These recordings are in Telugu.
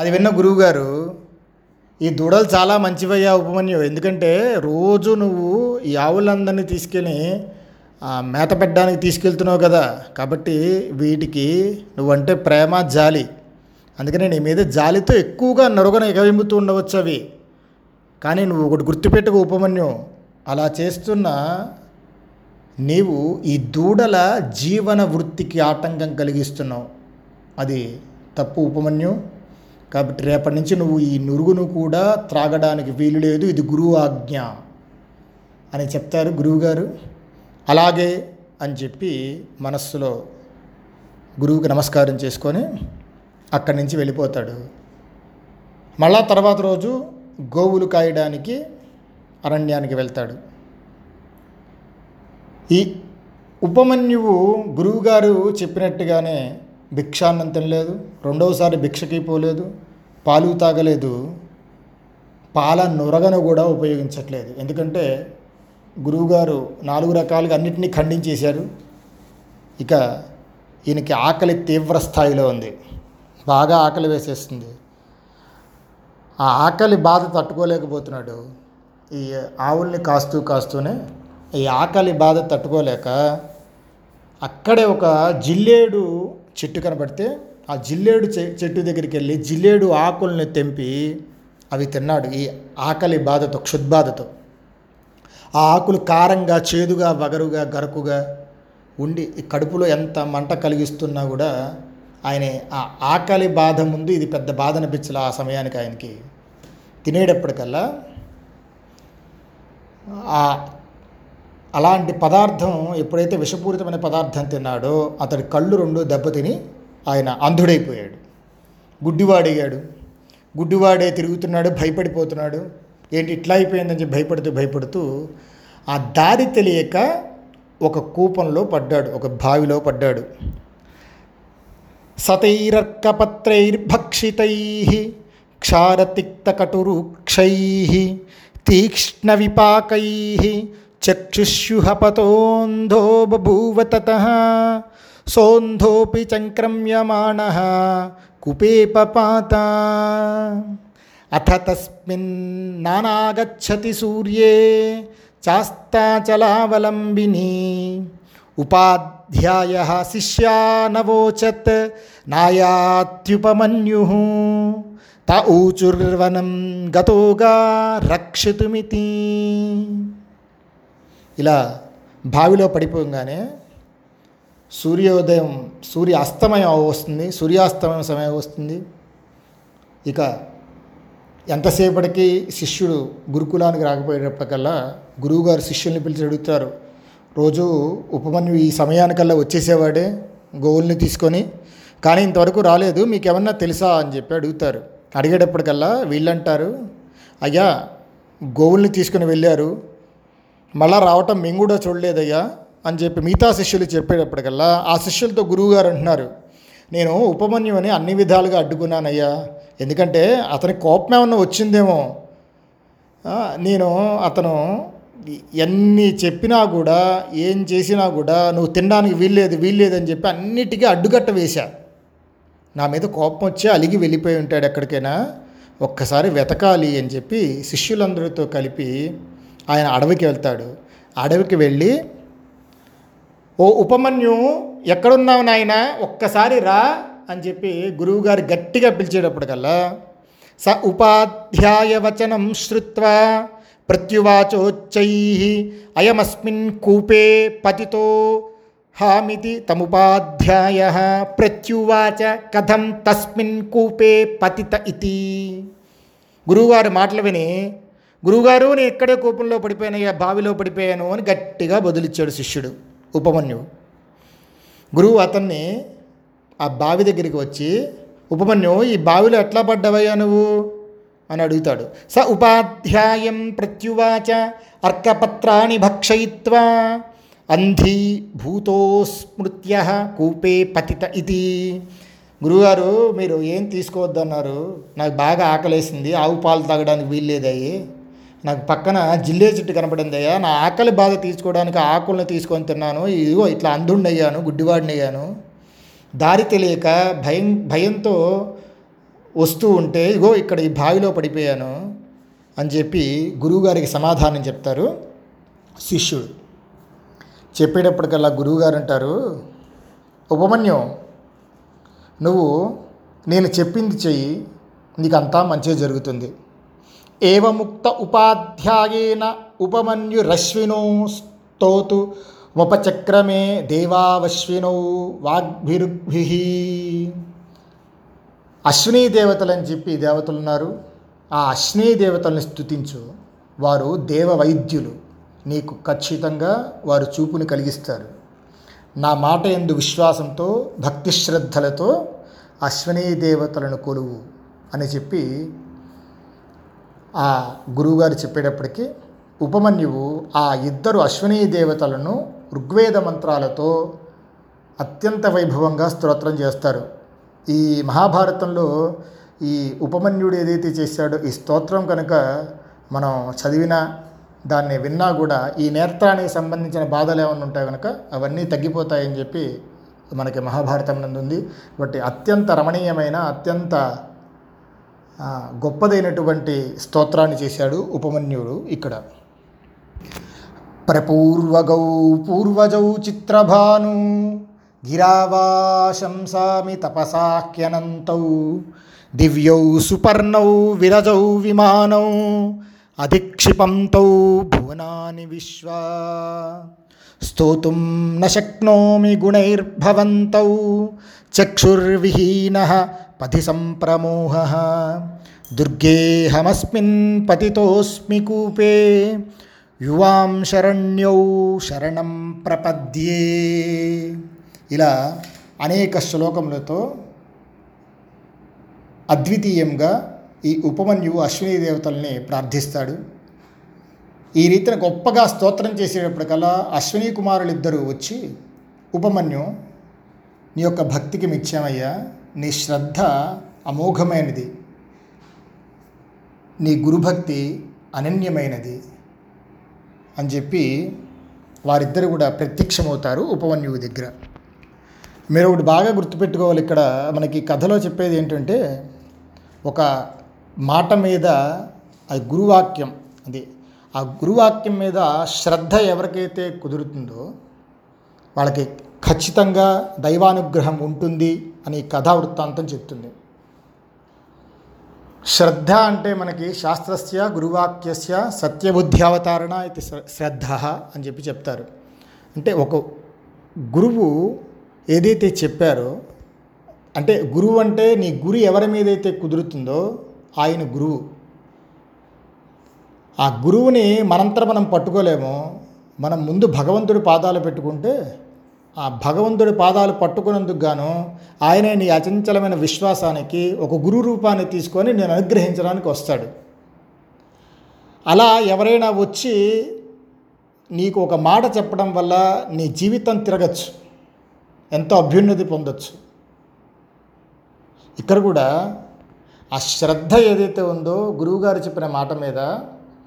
అది విన్న గురువుగారు, ఈ దూడలు చాలా మంచివయ్యా ఉపమన్యు, ఎందుకంటే రోజు నువ్వు ఈ ఆవులందరినీ తీసుకెళ్ళి మేత పెట్టడానికి తీసుకెళ్తున్నావు కదా, కాబట్టి వీటికి నువ్వంటే ప్రేమ జాలి, అందుకని నీ మీద జాలితో ఎక్కువగా నరుగన ఎగవింపుతూ ఉండవచ్చు అవి. కానీ నువ్వు ఒకటి గుర్తుపెట్టుకు ఉపమన్యు, అలా చేస్తున్న నీవు ఈ దూడల జీవన వృత్తికి ఆటంకం కలిగిస్తున్నావు, అది తప్పు ఉపమన్యు. కాబట్టి రేపటి నుంచి నువ్వు ఈ నురుగును కూడా త్రాగడానికి వీలు లేదు, ఇది గురువు ఆజ్ఞ అని చెప్తారు గురువుగారు. అలాగే అని చెప్పి మనస్సులో గురువుకి నమస్కారం చేసుకొని అక్కడి నుంచి వెళ్ళిపోతాడు. మళ్ళా తర్వాత రోజు గోవులు కాయడానికి అరణ్యానికి వెళ్తాడు. ఈ ఉపమన్యువు గురువుగారు చెప్పినట్టుగానే భిక్షాన్నం తినలేదు, రెండవసారి భిక్షకి పోలేదు, పాలు తాగలేదు, పాల నురగను కూడా ఉపయోగించట్లేదు. ఎందుకంటే గురువుగారు 4 రకాలుగా అన్నింటినీ ఖండించేశారు. ఇక ఈయనకి ఆకలి తీవ్ర స్థాయిలో ఉంది, బాగా ఆకలి వేసేస్తుంది. ఆ ఆకలి బాధ తట్టుకోలేకపోతున్నాడు. ఈ ఆవుల్ని కాస్తూనే ఈ ఆకలి బాధ తట్టుకోలేక అక్కడే ఒక జిల్లేడు చెట్టు కనబడితే ఆ జిల్లేడు చెట్టు దగ్గరికి వెళ్ళి జిల్లేడు ఆకుల్ని తెంపి అవి తిన్నాడు. ఈ ఆకలి బాధతో, క్షుద్బాధతో ఆ ఆకులు కారంగా, చేదుగా, వగరుగా, గరకుగా ఉండి కడుపులో ఎంత మంట కలిగిస్తున్నా కూడా ఆయన ఆ ఆకలి బాధ ముందు ఇది పెద్ద బాధ అనిపించలే. ఆ సమయానికి ఆయనకి తినేటప్పటికల్లా అలాంటి పదార్థం ఎప్పుడైతే విషపూరితమైన పదార్థం తిన్నాడో అతడి కళ్ళు 2 దెబ్బతిని ఆయన అంధుడైపోయాడు, గుడ్డివాడయ్యాడు. గుడ్డివాడే తిరుగుతున్నాడు, భయపడిపోతున్నాడు. ఏంటి ఇట్లా అయిపోయిందని చెప్పి భయపడుతూ ఆ దారి తెలియక ఒక కూపంలో పడ్డాడు, ఒక బావిలో పడ్డాడు. సతైరర్కపత్రైర్భక్షితై క్షారతిక్తకటురుక్షై తీక్ష్ణ విపాకై చక్షుష్యుహపతోంధో బభూవ తతః సోంధోపి చంక్రమ్యమాణః కుపే పపాత. అథ తస్మిన్ నానాగచ్చతి సూర్యే చాస్తాచలావలంబినీ ఉపాధ్యాయః శిష్యానవోచత్ నాయాత్యుపమన్యుః త ఊచుర్వనం గతోగా రక్షితుమితి. ఇలా బావిలో పడిపోగానే సూర్య అస్తమయం వస్తుంది, సూర్యాస్తమయం సమయం వస్తుంది. ఇక ఎంతసేపటికి శిష్యుడు గురుకులానికి రాకపోయేటప్పటికల్లా గురువుగారు శిష్యుల్ని పిలిచి అడుగుతారు, రోజు ఉపమన్యు ఈ సమయానికల్లా వచ్చేసేవాడే గోవుల్ని తీసుకొని, కానీ ఇంతవరకు రాలేదు, మీకేమన్నా తెలుసా అని చెప్పి అడుగుతారు. అడిగేటప్పటికల్లా వీళ్ళంటారు, అయ్యా గోవుల్ని తీసుకుని వెళ్ళారు, మళ్ళా రావటం మేము కూడా చూడలేదయ్యా అని చెప్పి మిగతా శిష్యులు చెప్పేటప్పటికల్లా ఆ శిష్యులతో గురువుగారు అంటున్నారు, నేను ఉపమన్యుని అన్ని విధాలుగా అడ్డుకున్నానయ్యా, ఎందుకంటే అతని కోపం ఏమన్నా వచ్చిందేమో, అతను ఎన్ని చెప్పినా కూడా ఏం చేసినా కూడా నువ్వు తినడానికి వీల్లేదు అని చెప్పి అన్నిటికీ అడ్డుకట్ట వేశా, నా మీద కోపం వచ్చి అలిగి వెళ్ళిపోయి ఉంటాడు, ఎక్కడికైనా ఒక్కసారి వెతకాలి అని చెప్పి శిష్యులందరితో కలిపి ఆయన అడవికి వెళ్తాడు. అడవికి వెళ్ళి, ఓ ఉపమన్యు ఎక్కడున్నావు నాయన, ఒక్కసారి రా అని చెప్పి గురువుగారు గట్టిగా పిలిచేటప్పటికల్లా స ఉపాధ్యాయ వచనం శ్రుత్వా ప్రత్యువాచోచ్చై అయమస్మిన్ కూపే పతితో హామితి తముపాధ్యాయ ప్రత్యువాచ కథం తస్మిన్ కూపే పతిత ఇతి. గురువుగారు మాటలు విని, గురువుగారు నేను ఇక్కడే కూపంలో పడిపోయానయ్యా, బావిలో పడిపోయాను అని గట్టిగా బదులిచ్చాడు శిష్యుడు ఉపమన్యువు. గురువు అతన్ని ఆ బావి దగ్గరికి వచ్చి, ఉపమన్యు ఈ బావిలో ఎట్లా పడ్డావయ్యా నువ్వు అని అడుగుతాడు. స ఉపాధ్యాయం ప్రత్యువాచ అర్కపత్రాణి భక్షయిత్వా అంధీ భూతో స్మృత్యః కూపే పతిత ఇతి. గురువుగారు మీరు ఏం తీసుకోవద్దన్నారు, నాకు బాగా ఆకలేసింది, ఆవు పాలు తాగడానికి వీల్లేదయ్యి, నాకు పక్కన జిల్లే చెట్టు కనపడిందయ్యా, నా ఆకలి బాధ తీర్చుకోవడానికి ఆకులను తీసుకొని తిన్నాను, ఇదిగో ఇట్లా అంధుండయ్యాను, గుడ్డివాడినయ్యాను, దారి తెలియక భయంతో వస్తూ ఉంటే ఇగో ఇక్కడ ఈ బావిలో పడిపోయాను అని చెప్పి గురువుగారికి సమాధానం చెప్తారు శిష్యుడు. చెప్పేటప్పటికల్లా గురువుగారు అంటారు, ఉపమన్యం నువ్వు నేను చెప్పింది చెయ్యి, నీకంతా మంచిగా జరుగుతుంది. ఏవముక్త ఉపాధ్యాయేన ఉపమన్యురశ్వినో స్తోతు ఉపచక్రమే దేవావశ్వినో వాగ్భిరుగ్భిహి. అశ్వినీ దేవతలు అని చెప్పి దేవతలు ఉన్నారు, ఆ అశ్వినీ దేవతలను స్తుతించు, వారు దేవ వైద్యులు, నీకు ఖచ్చితంగా వారు చూపుని కలిగిస్తారు. నా మాట యందు విశ్వాసంతో భక్తి శ్రద్ధలతో అశ్వినీ దేవతలను కొలువు అని చెప్పి ఆ గురువుగారు చెప్పేటప్పటికీ ఉపమన్యువు ఆ ఇద్దరు అశ్వినీ దేవతలను ఋగ్వేద మంత్రాలతో అత్యంత వైభవంగా స్తోత్రం చేస్తారు. ఈ మహాభారతంలో ఈ ఉపమన్యుడు ఏదైతే చేశాడో ఈ స్తోత్రం కనుక మనం చదివిన దాన్ని విన్నా కూడా ఈ నేత్రానికి సంబంధించిన బాధలు ఏమైనా ఉంటాయి కనుక అవన్నీ తగ్గిపోతాయని చెప్పి మనకి మహాభారతం నందుంది. కాబట్టి అత్యంత రమణీయమైన అత్యంత గొప్పదైనటువంటి స్తోత్రాన్ని చేశాడు ఉపమన్యుడు. ఇక్కడ ప్రపూర్వగౌ పూర్వజౌ చిత్రభాను గిరావాశంసామి తపసాఖ్యనంతౌ దివ్యౌ సుపర్ణౌ విరజౌ విమానౌ అధిక్షిపంతౌ భువనాని విశ్వా స్తోతుం న శక్నోమి గుణైర్భవంతౌ చక్షుర్విహీనః పథి సంప్రమోహః దుర్గేహమస్మిన్ పతితోస్మి కూపే యువాం శరణ్యౌ శరణం ప్రపద్యే. ఇలా అనేక శ్లోకములతో అద్వితీయంగా ఈ ఉపమన్యువు అశ్వినీ దేవతల్ని ప్రార్థిస్తాడు. ఈ రీతిన గొప్పగా స్తోత్రం చేసేటప్పటికల్లా అశ్వినీ కుమారులు ఇద్దరు వచ్చి ఉపమన్యు నీ యొక్క భక్తికి మెచ్చామయ్యా, నీ శ్రద్ధ అమోఘమైనది, నీ గురుభక్తి అనన్యమైనది అని చెప్పి వారిద్దరు కూడా ప్రత్యక్షమవుతారు ఉపమన్యువు దగ్గర. మీరు ఒకటి బాగా గుర్తుపెట్టుకోవాలి, ఇక్కడ మనకి కథలో చెప్పేది ఏంటంటే ఒక మాట మీద అది గురువాక్యం, అది ఆ గురువాక్యం మీద శ్రద్ధ ఎవరికైతే కుదురుతుందో వాళ్ళకి ఖచ్చితంగా దైవానుగ్రహం ఉంటుంది అని కథా వృత్తాంతం చెప్తుంది. శ్రద్ధ అంటే మనకి శాస్త్రస్య గురువాక్యస్య సత్యబుద్ధ్యావతారణ ఇది శ్రద్ధ అని చెప్పి చెప్తారు. అంటే ఒక గురువు ఏదైతే చెప్పారో, అంటే గురువు అంటే నీ గురి ఎవరి మీదైతే కుదురుతుందో ఆయన గురువు. ఆ గురువుని మనంతా మనం పట్టుకోలేము, మనం ముందు భగవంతుడి పాదాలు పెట్టుకుంటే ఆ భగవంతుడి పాదాలు పట్టుకున్నందుకు గాను ఆయనే నీ అచంచలమైన విశ్వాసానికి ఒక గురు రూపాన్ని తీసుకొని నేను అనుగ్రహించడానికి వస్తాడు. అలా ఎవరైనా వచ్చి నీకు ఒక మాట చెప్పడం వల్ల నీ జీవితం తిరగచ్చు, ఎంతో అభ్యున్నతి పొందొచ్చు. ఇక్కడ కూడా ఆ శ్రద్ధ ఏదైతే ఉందో గురువుగారు చెప్పిన మాట మీద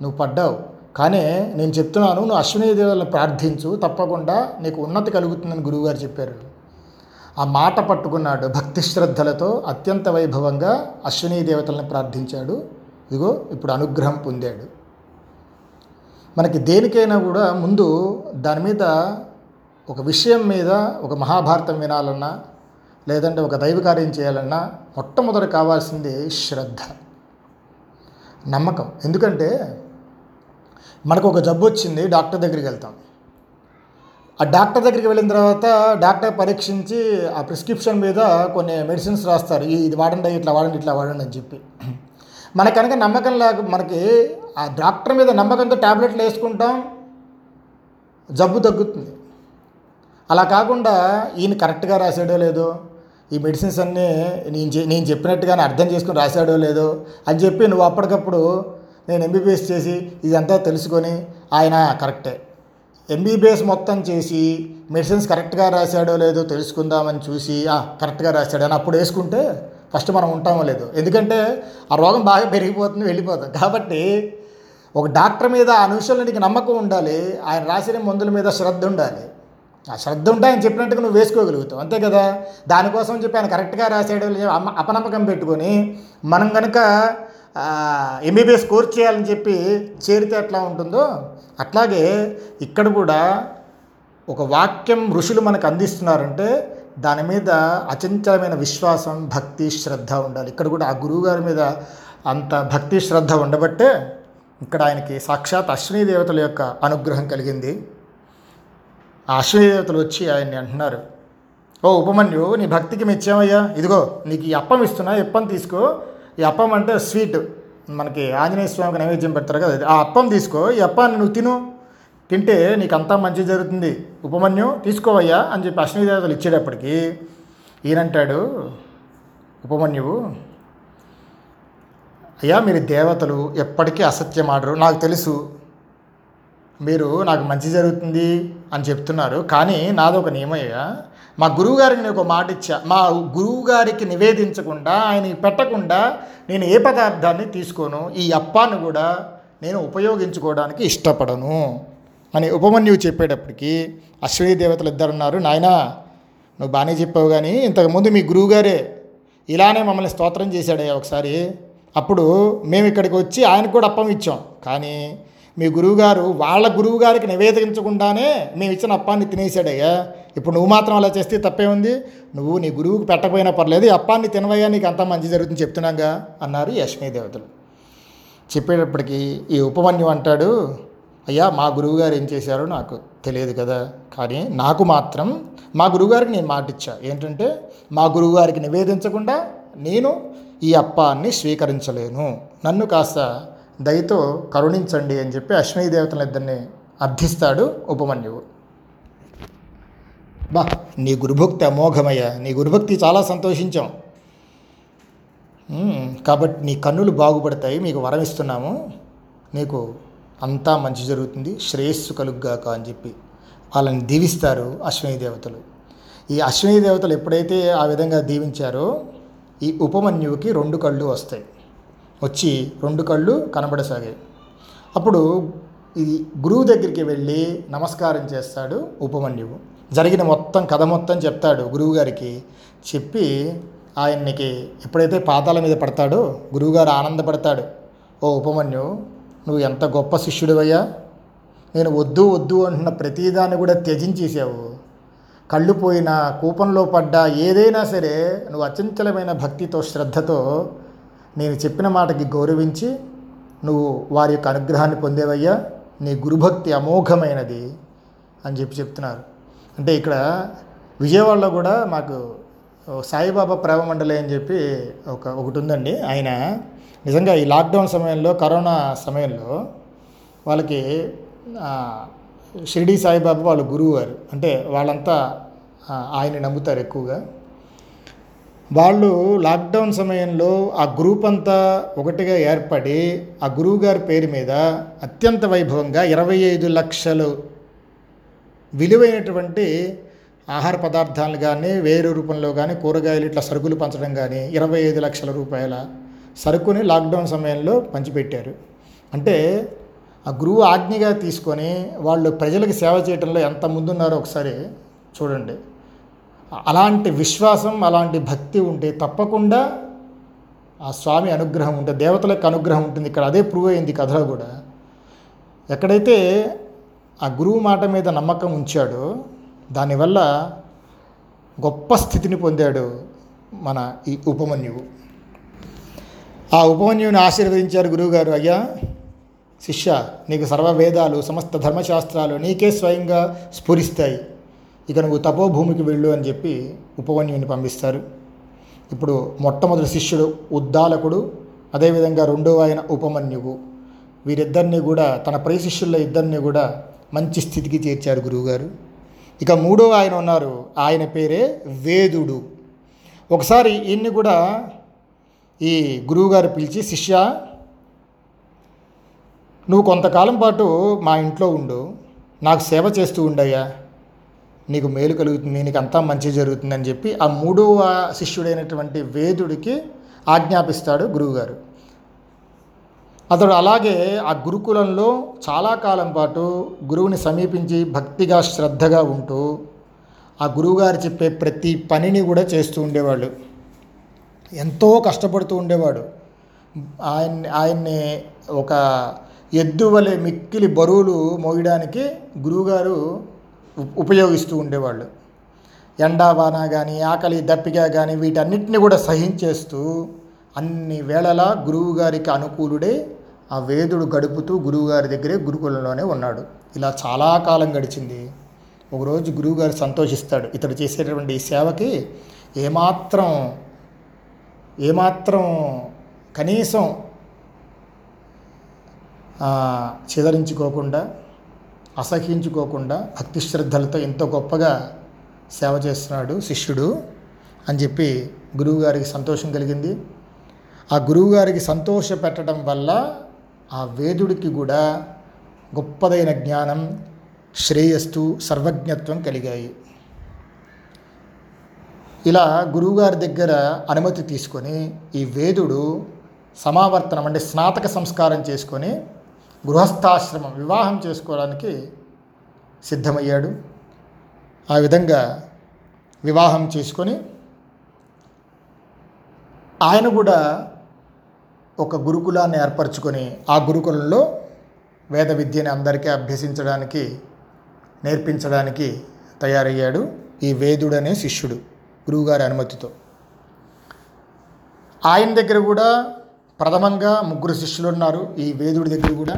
నువ్వు పడ్డావు, కానీ నేను చెప్తున్నాను నువ్వు అశ్వినీ దేవతలను ప్రార్థించు, తప్పకుండా నీకు ఉన్నతి కలుగుతుందని గురువుగారు చెప్పారు. ఆ మాట పట్టుకున్నాడు, భక్తి శ్రద్ధలతో అత్యంత వైభవంగా అశ్వినీ దేవతలను ప్రార్థించాడు. ఇదిగో ఇప్పుడు అనుగ్రహం పొందాడు. మనకి దేనికైనా కూడా ముందు దాని మీద ఒక విషయం మీద ఒక మహాభారతం వినాలన్నా లేదంటే ఒక దైవ కార్యం చేయాలన్నా మొట్టమొదట కావాల్సింది శ్రద్ధ, నమ్మకం. ఎందుకంటే మనకు ఒక జబ్బు వచ్చింది, డాక్టర్ దగ్గరికి వెళ్తాం. ఆ డాక్టర్ దగ్గరికి వెళ్ళిన తర్వాత డాక్టర్ పరీక్షించి ఆ ప్రిస్క్రిప్షన్ మీద కొన్ని మెడిసిన్స్ రాస్తారు, ఇది వాడండి ఇట్లా వాడండి ఇట్లా వాడండి అని చెప్పి. మనకు కనుక నమ్మకం లేక మనకి ఆ డాక్టర్ మీద నమ్మకంతో ట్యాబ్లెట్లు వేసుకుంటాం, జబ్బు తగ్గుతుంది. అలా కాకుండా ఈయన కరెక్ట్గా రాశాడో లేదో, ఈ మెడిసిన్స్ అన్నీ నేను చెప్పినట్టుగానే అర్థం చేసుకుని రాశాడో లేదో అని చెప్పి నువ్వు అప్పటికప్పుడు నేను ఎంబీబీఎస్ చేసి ఇదంతా తెలుసుకొని ఆయన కరెక్టే, ఎంబీబీఎస్ మొత్తం చేసి మెడిసిన్స్ కరెక్ట్గా రాశాడో లేదో తెలుసుకుందామని చూసి కరెక్ట్గా రాశాడు అని అప్పుడు వేసుకుంటే ఫస్ట్ మనం ఉంటామో లేదో, ఎందుకంటే ఆ రోగం బాగా పెరిగిపోతుంది, వెళ్ళిపోతుంది. కాబట్టి ఒక డాక్టర్ మీద ఆ నిమిషంలో నీకు నమ్మకం ఉండాలి, ఆయన రాసిన మందుల మీద శ్రద్ధ ఉండాలి. ఆ శ్రద్ధ ఉంటే ఆయన చెప్పినట్టుగా నువ్వు వేసుకోగలుగుతావు అంతే కదా. దానికోసం చెప్పి ఆయన కరెక్ట్గా రాసేయడం అపనమ్మకం పెట్టుకొని మనం కనుక ఎంబీబీఎస్ కోర్స్ చేయాలని చెప్పి చేరితే ఎట్లా ఉంటుందో అట్లాగే ఇక్కడ కూడా ఒక వాక్యం ఋషులు మనకు అందిస్తున్నారంటే దాని మీద అచంచలమైన విశ్వాసం, భక్తి, శ్రద్ధ ఉండాలి. ఇక్కడ కూడా ఆ గురువుగారి మీద అంత భక్తి శ్రద్ధ ఉండబట్టే ఇక్కడ ఆయనకి సాక్షాత్ అశ్విని దేవతల యొక్క అనుగ్రహం కలిగింది. ఆ అశ్విని దేవతలు వచ్చి ఆయన్ని అంటున్నారు, ఓ ఉపమన్యు, నీ భక్తికి మెచ్చామయ్యా, ఇదిగో నీకు ఈ అప్పం ఇస్తున్నా, అప్పం తీసుకో. ఈ అప్పం అంటే స్వీట్, మనకి ఆంజనేయ స్వామికి నైవేద్యం పెడతారు కదా, ఆ అప్పం తీసుకో, ఈ అప్పాన్ని నువ్వు తిను, తింటే నీకు అంతా మంచి జరుగుతుంది ఉపమన్యు, తీసుకోవయ్యా అని చెప్పి అశ్విని దేవతలు ఇచ్చేటప్పటికి ఈయనంటాడు, ఉపమన్యువు అయ్యా, మీరు దేవతలు, ఎప్పటికీ అసత్యం ఆడరు, నాకు తెలుసు మీరు నాకు మంచి జరుగుతుంది అని చెప్తున్నారు, కానీ నాదొక నియమయ్యా, మా గురువుగారికి నేను ఒక మాట ఇచ్చా, మా గురువుగారికి నివేదించకుండా ఆయనకి పెట్టకుండా నేను ఏ పదార్థాన్ని తీసుకోను, ఈ అప్పాన్ని కూడా నేను ఉపయోగించుకోవడానికి ఇష్టపడను అని ఉపమన్యువు చెప్పేటప్పటికి అశ్విని దేవతలు ఇద్దరున్నారు, నాయన నువ్వు బాగానే చెప్పావు, కానీ ఇంతకుముందు మీ గురువుగారే ఇలానే మమ్మల్ని స్తోత్రం చేశాడయ్యా ఒకసారి, అప్పుడు మేము ఇక్కడికి వచ్చి ఆయనకు కూడా అప్పం ఇచ్చాం, కానీ మీ గురువుగారు వాళ్ళ గురువుగారికి నివేదించకుండానే మేము ఇచ్చిన అప్పాన్ని తినేసాడయ్యా, ఇప్పుడు నువ్వు మాత్రం అలా చేస్తే తప్పే ఉంది, నువ్వు నీ గురువుకి పెట్టకపోయినా పర్లేదు, ఈ అప్పాన్ని తినవయ్యా, నీకు అంతా మంచి జరుగుతుంది చెప్తున్నాగా అన్నారు ఈ అశ్విని దేవతలు. చెప్పేటప్పటికీ ఈ ఉపమన్యు అంటాడు, అయ్యా మా గురువుగారు ఏం చేశారో నాకు తెలియదు కదా, కానీ నాకు మాత్రం మా గురువుగారికి నేను మాట ఇచ్చా, ఏంటంటే మా గురువుగారికి నివేదించకుండా నేను ఈ అప్పాన్ని స్వీకరించలేను, నన్ను కాస్త దయతో కరుణించండి అని చెప్పి అశ్విని దేవతల ఇద్దరిని అర్థిస్తాడు ఉపమన్యువు. బా, నీ గురుభక్తి అమోఘమయ్యా, నీ గురుభక్తి చాలా సంతోషించాం, కాబట్టి నీ కన్నులు బాగుపడతాయి, మీకు వరం ఇస్తున్నాము, నీకు అంతా మంచి జరుగుతుంది, శ్రేయస్సు కలుగ్గాక అని చెప్పి వాళ్ళని దీవిస్తారు అశ్విని దేవతలు. ఈ అశ్విని దేవతలు ఎప్పుడైతే ఆ విధంగా దీవించారో ఈ ఉపమన్యువుకి రెండు కళ్ళు వస్తాయి, వచ్చి రెండు కళ్ళు కనబడసాగాయి. అప్పుడు ఈ గురువు దగ్గరికి వెళ్ళి నమస్కారం చేస్తాడు ఉపమన్యువు, జరిగిన మొత్తం కథ మొత్తం చెప్తాడు గురువుగారికి. చెప్పి ఆయనకి ఎప్పుడైతే పాదాల మీద పడతాడో గురువుగారు ఆనందపడతాడు, ఓ ఉపమన్యు, నువ్వు ఎంత గొప్ప శిష్యుడివయ్యా, నేను వద్దు వద్దు అంటున్న ప్రతిదాన్ని కూడా త్యజించేసావు, కళ్ళు పోయినా కూపంలో పడ్డా ఏదైనా సరే నువ్వు అచంచలమైన భక్తితో శ్రద్ధతో నేను చెప్పిన మాటకి గౌరవించి నువ్వు వారి యొక్క అనుగ్రహాన్ని పొందేవయ్యా, నీ గురుభక్తి అమోఘమైనది అని చెప్పి చెప్తున్నారు. అంటే ఇక్కడ విజయవాడలో కూడా మాకు సాయిబాబా ప్రేమ మండలి అని చెప్పి ఒకటి ఉందండి. ఆయన నిజంగా ఈ లాక్డౌన్ సమయంలో, కరోనా సమయంలో వాళ్ళకి షిరిడి సాయిబాబా వాళ్ళ గురువు గారు, అంటే వాళ్ళంతా ఆయన్ని నమ్ముతారు ఎక్కువగా. వాళ్ళు లాక్డౌన్ సమయంలో ఆ గ్రూప్ అంతా ఒకటిగా ఏర్పడి ఆ గురువుగారి పేరు మీద అత్యంత వైభవంగా 25 లక్షలు విలువైనటువంటి ఆహార పదార్థాలు కానీ వేరు రూపంలో కానీ కూరగాయలు ఇట్లా సరుకులు పంచడం కానీ 25 లక్షల రూపాయల సరుకుని లాక్డౌన్ సమయంలో పంచిపెట్టారు. అంటే ఆ గురువు ఆజ్ఞగా తీసుకొని వాళ్ళు ప్రజలకు సేవ చేయడంలో ఎంత ముందున్నారో ఒకసారి చూడండి. అలాంటి విశ్వాసం, అలాంటి భక్తి ఉంటే తప్పకుండా ఆ స్వామి అనుగ్రహం ఉంటుంది, దేవతలకు అనుగ్రహం ఉంటుంది. ఇక్కడ అదే ప్రూవ్ అయింది కథలో కూడా. ఎక్కడైతే ఆ గురువు మాట మీద నమ్మకం ఉంచాడో దానివల్ల గొప్ప స్థితిని పొందాడు మన ఈ ఉపమన్యువు. ఆ ఉపమన్యువుని ఆశీర్వదించారు గురువుగారు, అయ్యా శిష్య, నీకు సర్వవేదాలు సమస్త ధర్మశాస్త్రాలు నీకే స్వయంగా స్ఫురిస్తాయి, ఇక నువ్వు తపోభూమికి వెళ్ళు అని చెప్పి ఉపమన్యువుని పంపిస్తారు. ఇప్పుడు మొట్టమొదటి శిష్యుడు ఉద్దాలకుడు, అదేవిధంగా రెండవ ఆయన ఉపమన్యువు, వీరిద్దరినీ కూడా తన ప్రియ శిష్యుల ఇద్దరిని కూడా మంచి స్థితికి చేర్చారు గురువుగారు. ఇక మూడవ ఆయన ఉన్నారు, ఆయన పేరే వేదుడు. ఒకసారి ఈయన్ని కూడా ఈ గురువుగారు పిలిచి, శిష్య నువ్వు కొంతకాలం పాటు మా ఇంట్లో ఉండు, నాకు సేవ చేస్తూ ఉండయ్యా, నీకు మేలు కలుగుతుంది, నీకు అంతా మంచి జరుగుతుందని చెప్పి ఆ మూడవ శిష్యుడైనటువంటి వేదుడికి ఆజ్ఞాపిస్తాడు గురువుగారు. అతడు అలాగే ఆ గురుకులంలో చాలా కాలం పాటు గురువుని సమీపించి భక్తిగా శ్రద్ధగా ఉంటూ ఆ గురువుగారు చెప్పే ప్రతి పనిని కూడా చేస్తూ ఉండేవాళ్ళు. ఎంతో కష్టపడుతూ ఉండేవాడు. ఆయన్ని ఒక ఎద్దు వలె మిక్కిలి బరువులు మోయడానికి గురువుగారు ఉపయోగిస్తూ ఉండేవాళ్ళు. ఎండా వాన కానీ ఆకలి దప్పిక కానీ వీటన్నిటిని కూడా సహించేస్తూ అన్ని వేళలా గురువుగారికి అనుకూలుడే ఆ వేదుడు గడుపుతూ గురువుగారి దగ్గరే గురుకులంలోనే ఉన్నాడు. ఇలా చాలా కాలం గడిచింది. ఒకరోజు గురువుగారు సంతోషిస్తాడు, ఇతడు చేసేటటువంటి ఈ సేవకి ఏమాత్రం కనీసం చెదరించుకోకుండా అసహించుకోకుండా భక్తి శ్రద్ధలతో ఎంతో గొప్పగా సేవ చేస్తున్నాడు శిష్యుడు అని చెప్పి గురువుగారికి సంతోషం కలిగింది. ఆ గురువుగారికి సంతోషపెట్టడం వల్ల ఆ వేదుడికి కూడా గొప్పదైన జ్ఞానం, శ్రేయస్సు, సర్వజ్ఞత్వం కలిగాయి. ఇలా గురువుగారి దగ్గర అనుమతి తీసుకొని ఈ వేదుడు సమావర్తనం అంటే స్నాతక సంస్కారం చేసుకొని గృహస్థాశ్రమం వివాహం చేసుకోవడానికి సిద్ధమయ్యాడు. ఆ విధంగా వివాహం చేసుకొని ఆయన కూడా ఒక గురుకులాన్ని ఏర్పరచుకొని ఆ గురుకులంలో వేద విద్యని అందరికీ అభ్యసించడానికి నేర్పించడానికి తయారయ్యాడు ఈ వేదుడనే శిష్యుడు గురువుగారి అనుమతితో. ఆయన దగ్గర కూడా ప్రథమంగా ముగ్గురు శిష్యులు ఉన్నారు. ఈ వేదుడి దగ్గర కూడా